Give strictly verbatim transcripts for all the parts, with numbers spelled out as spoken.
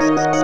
We'll be right back.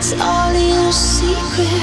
It's all your secret.